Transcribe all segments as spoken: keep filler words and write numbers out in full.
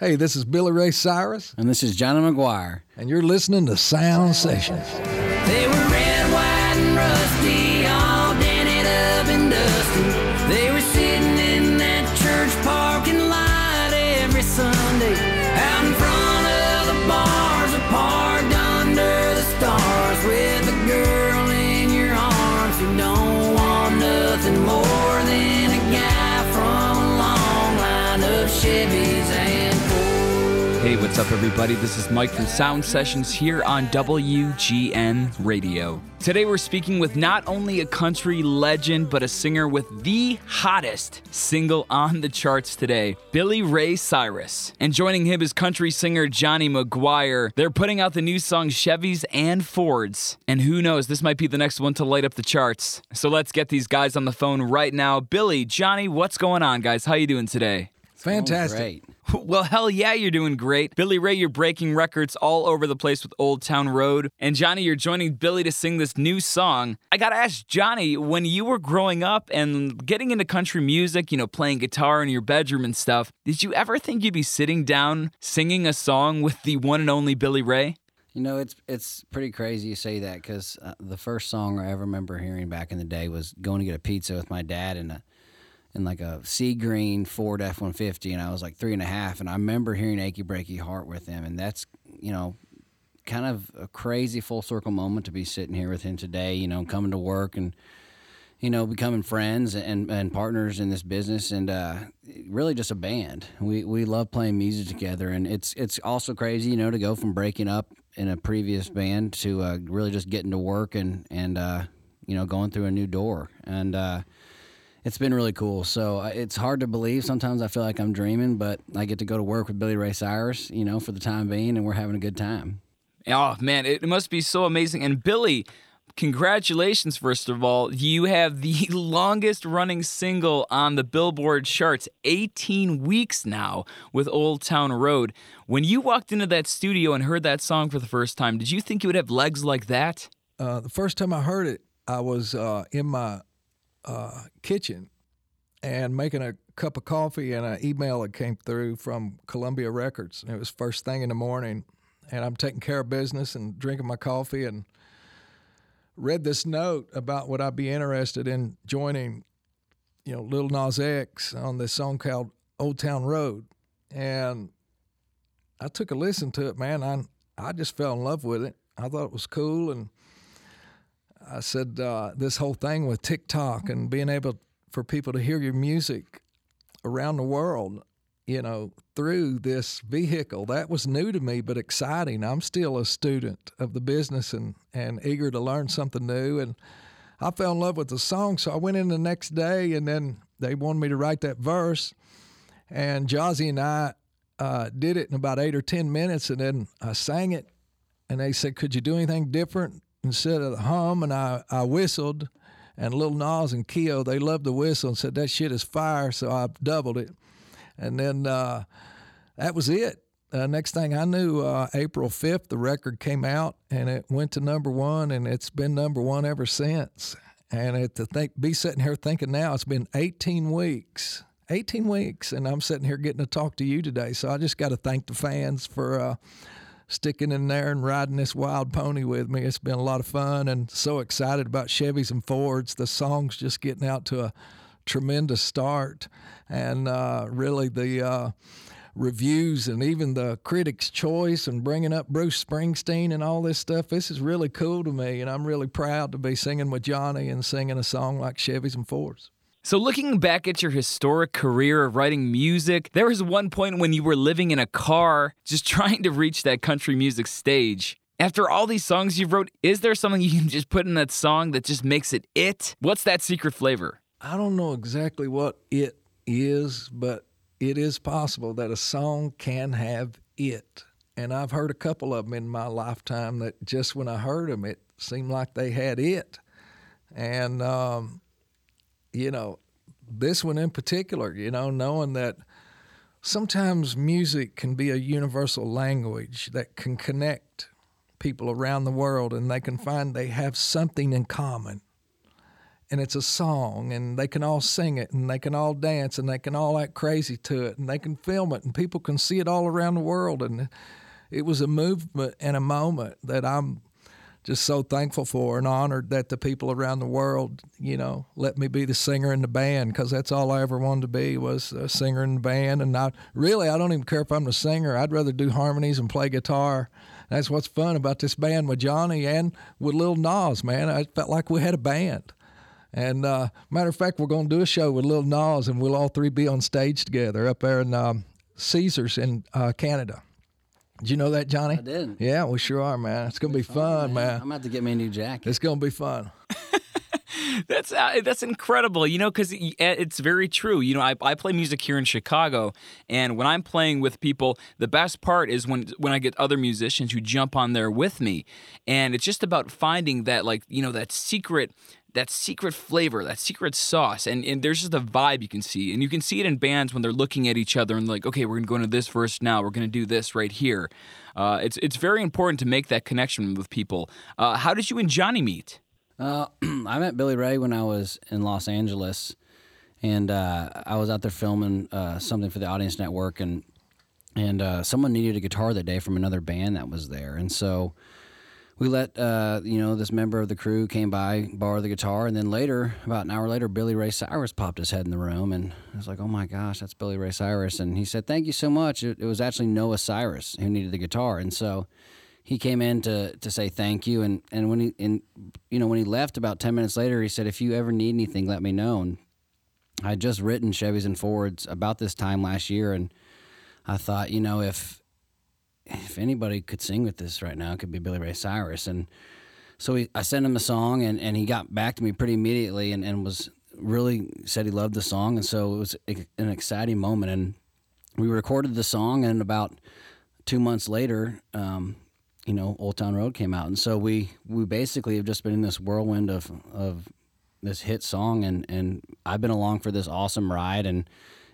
Hey, this is Billy Ray Cyrus. And this is Johnny McGuire. And you're listening to Sound Sessions. They were red, white, and rusty, all dented up and dusty. They were sitting in that church parking lot every Sunday. Out in front of the bars, apart under the stars, with a girl in your arms who don't want nothing more than a guy from a long line of Chevys and Fords. Hey, what's up, everybody? This is Mike from Sound Sessions here on W G N Radio. Today we're speaking with not only a country legend, but a singer with the hottest single on the charts today, Billy Ray Cyrus. And joining him is country singer Johnny McGuire. They're putting out the new song Chevys and Fords. And who knows, this might be the next one to light up the charts. So let's get these guys on the phone right now. Billy, Johnny, what's going on, guys? How you doing today? Fantastic. Great. Well, hell yeah, you're doing great. Billy Ray, you're breaking records all over the place with Old Town Road. And Johnny, you're joining Billy to sing this new song. I gotta ask Johnny, when you were growing up and getting into country music, you know, playing guitar in your bedroom and stuff, did you ever think you'd be sitting down singing a song with the one and only Billy Ray? You know, it's it's pretty crazy you say that, because uh, the first song I ever remember hearing back in the day was going to get a pizza with my dad and a in like a sea green Ford F one fifty, and I was like three and a half, and I remember hearing Achy Breaky Heart with him, and that's, you know, kind of a crazy full circle moment to be sitting here with him today, you know, coming to work and, you know, becoming friends and, and partners in this business, and uh, really just a band. We we love playing music together, and it's it's also crazy, you know, to go from breaking up in a previous band to uh, really just getting to work and, and uh, you know, going through a new door, and uh it's been really cool. So it's hard to believe. Sometimes I feel like I'm dreaming, but I get to go to work with Billy Ray Cyrus, you know, for the time being, and we're having a good time. Oh, man, it must be so amazing. And Billy, congratulations, first of all. You have the longest-running single on the Billboard charts, eighteen weeks now, with Old Town Road. When you walked into that studio and heard that song for the first time, did you think it would have legs like that? Uh, the first time I heard it, I was uh, in my... Uh, kitchen and making a cup of coffee, and an email that came through from Columbia Records, and it was first thing in the morning, and I'm taking care of business and drinking my coffee, and read this note about would I be interested in joining, you know, Lil Nas X on this song called Old Town Road. And I took a listen to it, man. I I just fell in love with it. I thought it was cool. And I said, uh, this whole thing with TikTok and being able for people to hear your music around the world, you know, through this vehicle, that was new to me, but exciting. I'm still a student of the business and, and eager to learn something new. And I fell in love with the song, so I went in the next day, and then they wanted me to write that verse. And Jazzy and I uh, did it in about eight or ten minutes, and then I sang it, and they said, could you do anything different? Instead of the hum, and I, I whistled, and Lil Nas and Keo, they loved the whistle and said, that shit is fire, so I doubled it. And then uh, that was it. Uh, next thing I knew, uh, April fifth, the record came out, and it went to number one, and it's been number one ever since. And it, to think, be sitting here thinking now, it's been eighteen weeks, eighteen weeks, and I'm sitting here getting to talk to you today, so I just got to thank the fans for... Uh, sticking in there and riding this wild pony with me. It's been a lot of fun, and so excited about Chevys and Fords. The song's just getting out to a tremendous start, and uh, really the uh, reviews and even the Critics' Choice and bringing up Bruce Springsteen and all this stuff, this is really cool to me, and I'm really proud to be singing with Johnny and singing a song like Chevys and Fords. So looking back at your historic career of writing music, there was one point when you were living in a car just trying to reach that country music stage. After all these songs you wrote, is there something you can just put in that song that just makes it it? What's that secret flavor? I don't know exactly what it is, but it is possible that a song can have it. And I've heard a couple of them in my lifetime that just when I heard them, it seemed like they had it. And... um you know, this one in particular, you know, knowing that sometimes music can be a universal language that can connect people around the world, and they can find they have something in common. and it's a song, and they can all sing it, and they can all dance, and they can all act crazy to it, and they can film it, and people can see it all around the world. And it was a movement and a moment that I'm just so thankful for and honored that the people around the world, you know, let me be the singer in the band, because that's all I ever wanted to be, was a singer in the band. And I really, I don't even care if I'm the singer. I'd rather do harmonies and play guitar. That's what's fun about this band with Johnny and with Lil Nas, man. I felt like we had a band. And uh, matter of fact, we're going to do a show with Lil Nas, and we'll all three be on stage together up there in um, Caesars in uh, Canada. Did you know that, Johnny? I didn't. Yeah, we sure are, man. It's going to be fun, fun man. man. I'm about to get me a new jacket. It's going to be fun. That's uh, that's incredible, you know, because it's very true. You know, I, I play music here in Chicago, and when I'm playing with people, the best part is when when I get other musicians who jump on there with me. And it's just about finding that, like, you know, that secret... that secret flavor, that secret sauce, and, and there's just a vibe you can see, and you can see it in bands when they're looking at each other and like, okay, we're going to go into this verse now, we're going to do this right here. Uh, it's it's very important to make that connection with people. Uh, how did you and Johnny meet? Uh, I met Billy Ray when I was in Los Angeles, and uh, I was out there filming uh, something for the Audience Network, and, and uh, someone needed a guitar that day from another band that was there, and so... we let, uh, you know, this member of the crew came by, borrow the guitar, and then later, about an hour later, Billy Ray Cyrus popped his head in the room, and I was like, oh my gosh, that's Billy Ray Cyrus, and he said, thank you so much. It, it was actually Noah Cyrus who needed the guitar, and so he came in to, to say thank you, and, and when he, and, you know, when he left about ten minutes later, he said, if you ever need anything, let me know, and I had just written Chevys and Fords about this time last year, and I thought, you know, if... if anybody could sing with this right now, it could be Billy Ray Cyrus. And so he, I sent him a song, and, and he got back to me pretty immediately and, and was really said he loved the song. And so it was an exciting moment. And we recorded the song, and about two months later, um, you know, Old Town Road came out. And so we, we basically have just been in this whirlwind of, of this hit song, and, and I've been along for this awesome ride, and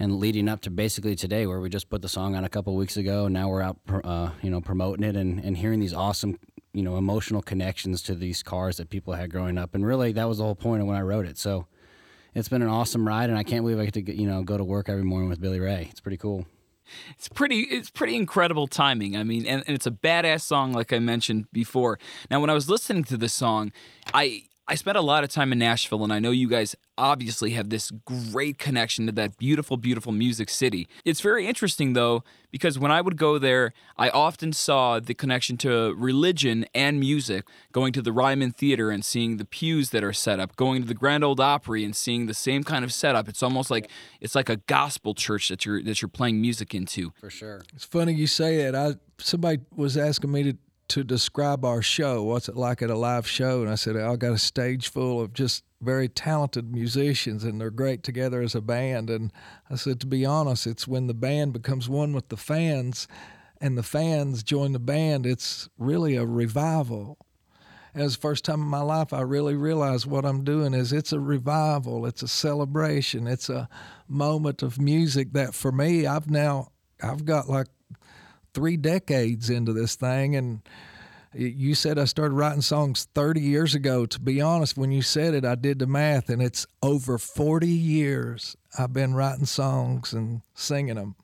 and leading up to basically today, where we just put the song on a couple of weeks ago, and now we're out, uh, you know, promoting it and, and hearing these awesome, you know, emotional connections to these cars that people had growing up. And really, that was the whole point of when I wrote it. So it's been an awesome ride, and I can't believe I get to, you know, go to work every morning with Billy Ray. It's pretty cool. It's pretty it's pretty incredible timing. I mean, and, and it's a badass song, like I mentioned before. Now, when I was listening to this song, I... I spent a lot of time in Nashville, and I know you guys obviously have this great connection to that beautiful, beautiful music city. It's very interesting, though, because when I would go there, I often saw the connection to religion and music, going to the Ryman Theater and seeing the pews that are set up, going to the Grand Ole Opry and seeing the same kind of setup. It's almost like it's like a gospel church that you're that you're playing music into. For sure. It's funny you say that. I somebody was asking me to to describe our show, what's it like at a live show, and I said, I got a stage full of just very talented musicians, and they're great together as a band. And I said, to be honest, it's when the band becomes one with the fans and the fans join the band, it's really a revival. And it was the first time in my life I really realized what I'm doing is it's a revival, it's a celebration, it's a moment of music that for me, I've now, I've got like three decades into this thing, and you said I started writing songs thirty years ago. To be honest, when you said it, I did the math, and it's over forty years I've been writing songs and singing them,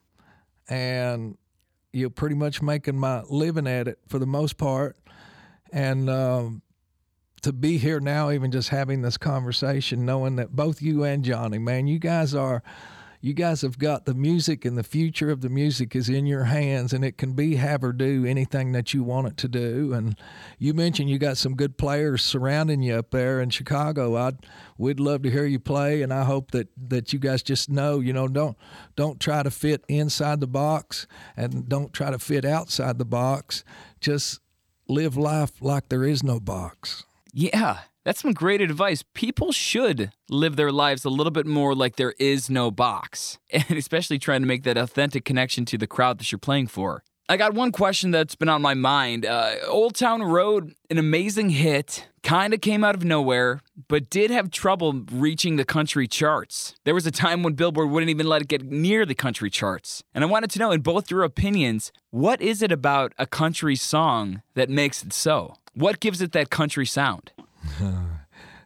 and you're pretty much making my living at it for the most part. And um, to be here now, even just having this conversation, knowing that both you and Johnny, man, you guys are You guys have got the music, and the future of the music is in your hands, and it can be have or do anything that you want it to do. And you mentioned you got some good players surrounding you up there in Chicago. I'd we'd love to hear you play, and I hope that, that you guys just know, you know, don't don't try to fit inside the box and don't try to fit outside the box. Just live life like there is no box. Yeah. That's some great advice. People should live their lives a little bit more like there is no box, and especially trying to make that authentic connection to the crowd that you're playing for. I got one question that's been on my mind. Uh, Old Town Road, an amazing hit, kind of came out of nowhere, but did have trouble reaching the country charts. There was a time when Billboard wouldn't even let it get near the country charts. And I wanted to know, in both your opinions, what is it about a country song that makes it so? What gives it that country sound?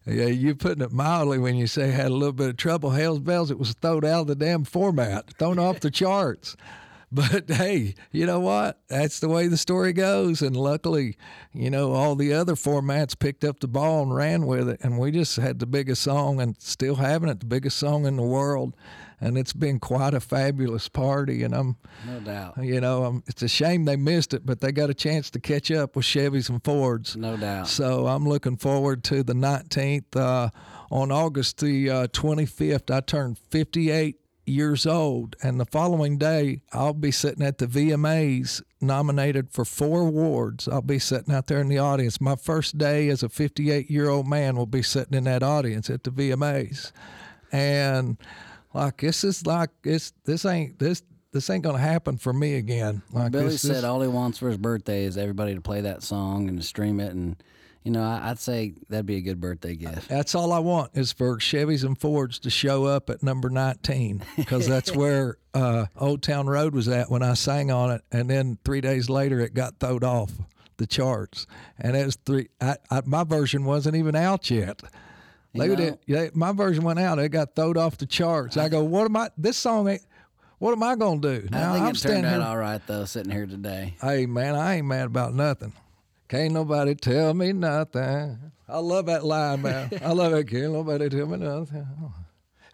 Yeah, you're putting it mildly when you say had a little bit of trouble. Hell's bells, it was thrown out of the damn format, thrown off the charts. But, hey, you know what? That's the way the story goes. And luckily, you know, all the other formats picked up the ball and ran with it. And we just had the biggest song and still having it, the biggest song in the world. And it's been quite a fabulous party. And I'm, no doubt. You know, I'm, it's a shame they missed it, but they got a chance to catch up with Chevys and Fords. No doubt. So I'm looking forward to the nineteenth. Uh, on August the uh, twenty-fifth, I turned fifty-eight years old, and the following day I'll be sitting at the V M As nominated for four awards. I'll be sitting out there in the audience. My first day as a fifty-eight-year-old man will be sitting in that audience at the V M As. And like this is like it's this ain't this this ain't gonna happen for me again. Like Billy this, said this, all he wants for his birthday is everybody to play that song and to stream it, and you know, I'd say that'd be a good birthday gift. That's all I want is for Chevys and Fords to show up at number nineteen, because that's where uh, Old Town Road was at when I sang on it. And then three days later, it got thrown off the charts. And it was three. I, I, my version wasn't even out yet. They did, they, my version went out. It got thrown off the charts. I go, what am I? This song ain't. What am I going to do? Now, I think I'm it turned out here, all right, though, sitting here today. Hey, man, I ain't mad about nothing. Can't nobody tell me nothing. I love that line, man. I love it. Can't nobody tell me nothing.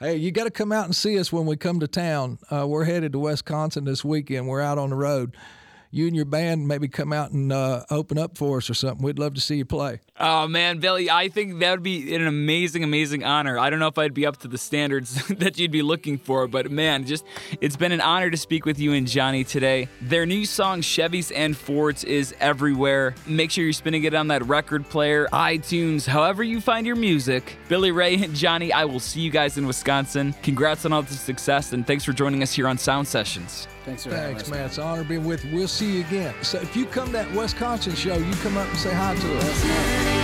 Hey, you got to come out and see us when we come to town. Uh, we're headed to Wisconsin this weekend. We're out on the road. You and your band maybe come out and uh, open up for us or something. We'd love to see you play. Oh, man, Billy, I think that would be an amazing, amazing honor. I don't know if I'd be up to the standards that you'd be looking for, but, man, just it's been an honor to speak with you and Johnny today. Their new song, Chevys and Fords, is everywhere. Make sure you're spinning it on that record player, iTunes, however you find your music. Billy Ray and Johnny, I will see you guys in Wisconsin. Congrats on all the success, and thanks for joining us here on Sound Sessions. Thanks, Thanks man. It's an honor being with you. We'll see you again. So if you come to that Wisconsin show, you come up and say hi to us.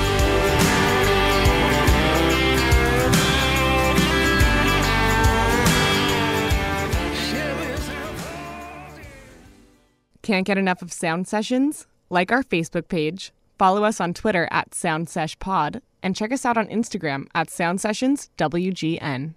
Can't get enough of Sound Sessions? Like our Facebook page, follow us on Twitter at SoundSeshPod, and check us out on Instagram at SoundSessionsWGN.